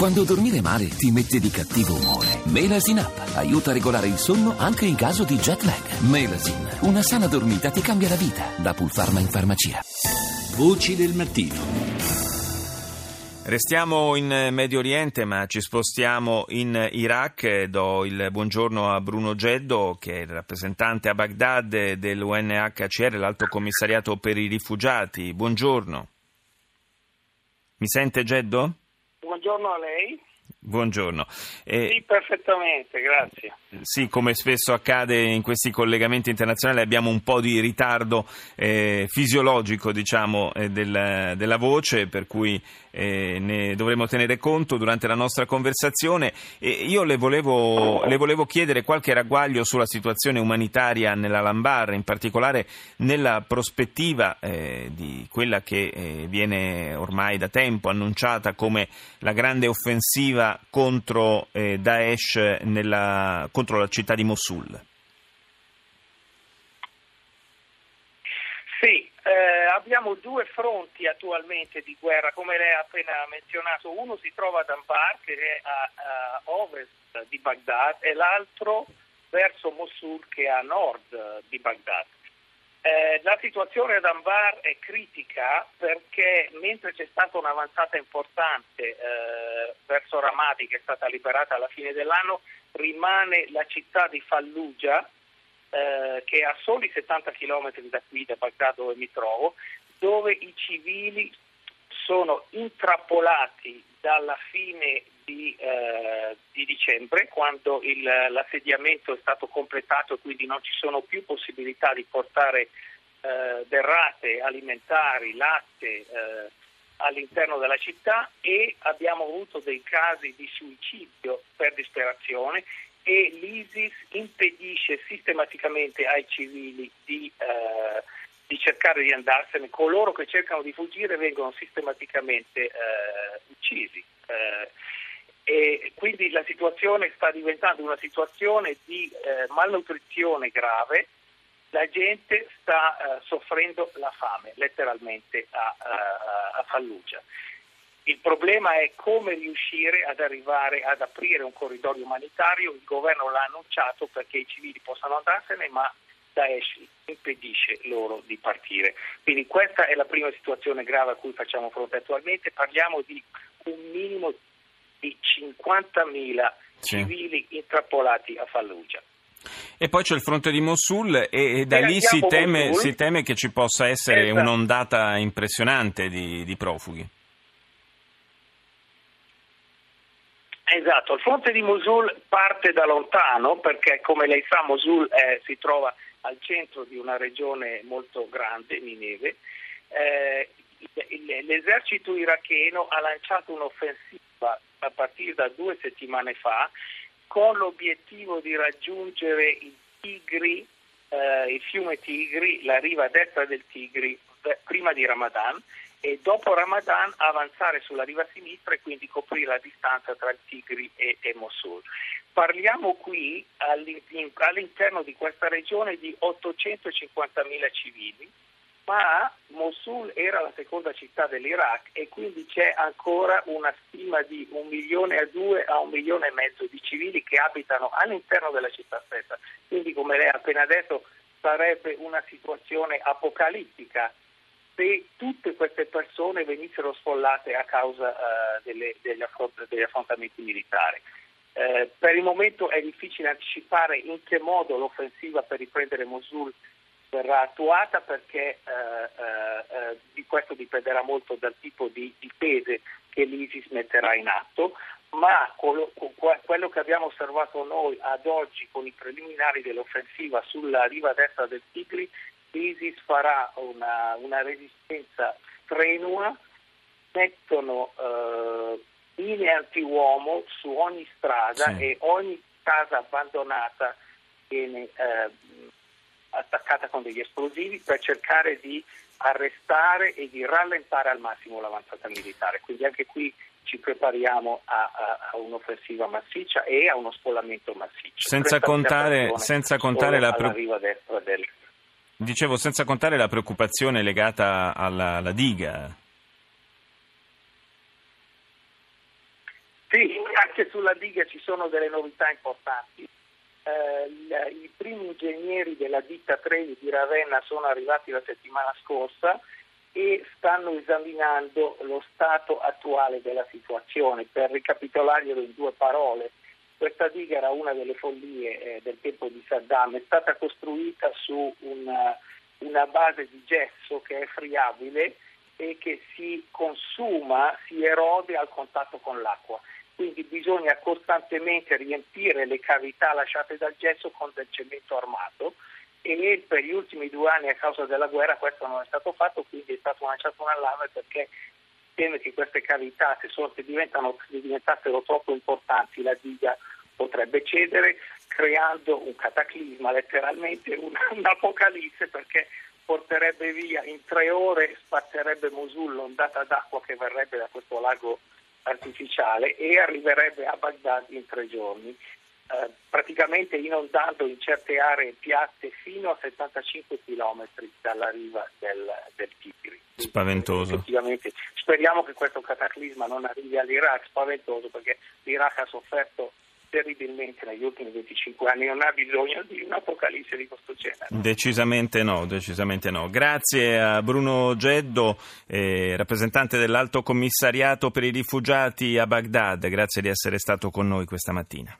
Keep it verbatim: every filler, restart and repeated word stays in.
Quando dormire male ti mette di cattivo umore, Melasin App aiuta a regolare il sonno anche in caso di jet lag. Melasin, una sana dormita ti cambia la vita. Da Pulpharma in farmacia. Voci del mattino. Restiamo in Medio Oriente, ma ci spostiamo in Iraq. Do il buongiorno a Bruno Geddo, che è il rappresentante a Baghdad dell'U N H C R, l'Alto Commissariato per i Rifugiati. Buongiorno. Mi sente, Geddo? Buongiorno a lei. Buongiorno. Eh, sì, perfettamente, grazie. Sì, come spesso accade in questi collegamenti internazionali abbiamo un po' di ritardo eh, fisiologico, diciamo, eh, della, della voce, per cui eh, ne dovremo tenere conto durante la nostra conversazione. E io le volevo, le volevo chiedere qualche ragguaglio sulla situazione umanitaria nell'Anbar, in particolare nella prospettiva eh, di quella che eh, viene ormai da tempo annunciata come la grande offensiva contro eh, Daesh nella, contro la città di Mosul. Sì, eh, abbiamo due fronti attualmente di guerra, come lei ha appena menzionato. Uno si trova ad Anbar, che è a, a ovest di Baghdad, e l'altro verso Mosul, che è a nord di Baghdad. Eh, la situazione ad Anbar è critica perché mentre c'è stata un'avanzata importante eh, verso Ramadi, che è stata liberata alla fine dell'anno, rimane la città di Fallujah, eh, che è a soli settanta chilometri da qui, da Baghdad, dove mi trovo, dove i civili sono intrappolati dalla fine di, eh, di dicembre, quando il, l'assediamento è stato completato, quindi non ci sono più possibilità di portare eh, derrate alimentari, latte eh, all'interno della città, e abbiamo avuto dei casi di suicidio per disperazione, e l'ISIS impedisce sistematicamente ai civili di eh, di cercare di andarsene. Coloro che cercano di fuggire vengono sistematicamente eh, uccisi. Eh, e quindi la situazione sta diventando una situazione di eh, malnutrizione grave. La gente sta eh, soffrendo la fame, letteralmente, a, a, a Fallujah. Il problema è come riuscire ad arrivare ad aprire un corridoio umanitario. Il governo l'ha annunciato perché i civili possano andarsene, ma Daesh impedisce loro di partire. Quindi questa è la prima situazione grave a cui facciamo fronte attualmente. Parliamo di un minimo di cinquantamila sì. civili intrappolati a Fallujah. E poi c'è il fronte di Mosul, e, e da e lì si teme, si teme che ci possa essere esatto. un'ondata impressionante di, di profughi. Esatto, il fronte di Mosul parte da lontano perché, come lei sa, Mosul eh, si trova al centro di una regione molto grande, Ninive. Eh, l'esercito iracheno ha lanciato un'offensiva a partire da due settimane fa con l'obiettivo di raggiungere il Tigri, eh, il fiume Tigri, la riva destra del Tigri, prima di Ramadan, e dopo Ramadan avanzare sulla riva sinistra e quindi coprire la distanza tra il Tigri e, e Mosul. Parliamo qui all'interno di questa regione di ottocentocinquantamila civili, ma Mosul era la seconda città dell'Iraq e quindi c'è ancora una stima di un milione a due a un milione e mezzo di civili che abitano all'interno della città stessa. Quindi, come lei ha appena detto, sarebbe una situazione apocalittica se tutte queste persone venissero sfollate a causa uh, delle, degli, affront- degli affrontamenti militari. Eh, per il momento è difficile anticipare in che modo l'offensiva per riprendere Mosul verrà attuata, perché eh, eh, di questo dipenderà molto dal tipo di difese che l'ISIS metterà in atto, ma quello, quello che abbiamo osservato noi ad oggi con i preliminari dell'offensiva sulla riva destra del Tigri, l'ISIS farà una, una resistenza strenua, mettono eh, linee antiuomo su ogni strada sì. e ogni casa abbandonata viene eh, attaccata con degli esplosivi per cercare di arrestare e di rallentare al massimo l'avanzata militare. Quindi anche qui ci prepariamo a, a, a un'offensiva massiccia e a uno sfollamento massiccio. Senza contare, senza contare la pro... riva destra del... Dicevo, senza contare la preoccupazione legata alla, alla diga. Sì, anche sulla diga ci sono delle novità importanti. Eh, I primi ingegneri della ditta Trevi di Ravenna sono arrivati la settimana scorsa e stanno esaminando lo stato attuale della situazione. Per ricapitolarglielo in due parole, questa diga era una delle follie eh, del tempo di Saddam, è stata costruita su una, una base di gesso che è friabile e che si consuma, si erode al contatto con l'acqua. Quindi bisogna costantemente riempire le cavità lasciate dal gesso con del cemento armato, e per gli ultimi due anni a causa della guerra questo non è stato fatto, quindi è stato lanciato un allarme perché teme che queste cavità, se, sono, se, diventano, se diventassero troppo importanti, la diga potrebbe cedere, creando un cataclisma, letteralmente un, un'apocalisse, perché porterebbe via in tre ore, spazzerebbe Mosul l'ondata d'acqua che verrebbe da questo lago artificiale e arriverebbe a Baghdad in tre giorni, eh, praticamente inondando in certe aree piatte fino a settantacinque chilometri dalla riva del, del Tigri. Spaventoso. Effettivamente. Speriamo che questo cataclisma non arrivi all'Iraq, spaventoso, perché l'Iraq ha sofferto terribilmente negli ultimi venticinque anni, non ha bisogno di un'apocalisse di questo genere. Decisamente no, decisamente no. Grazie a Bruno Geddo, eh, rappresentante dell'Alto Commissariato per i Rifugiati a Baghdad, grazie di essere stato con noi questa mattina.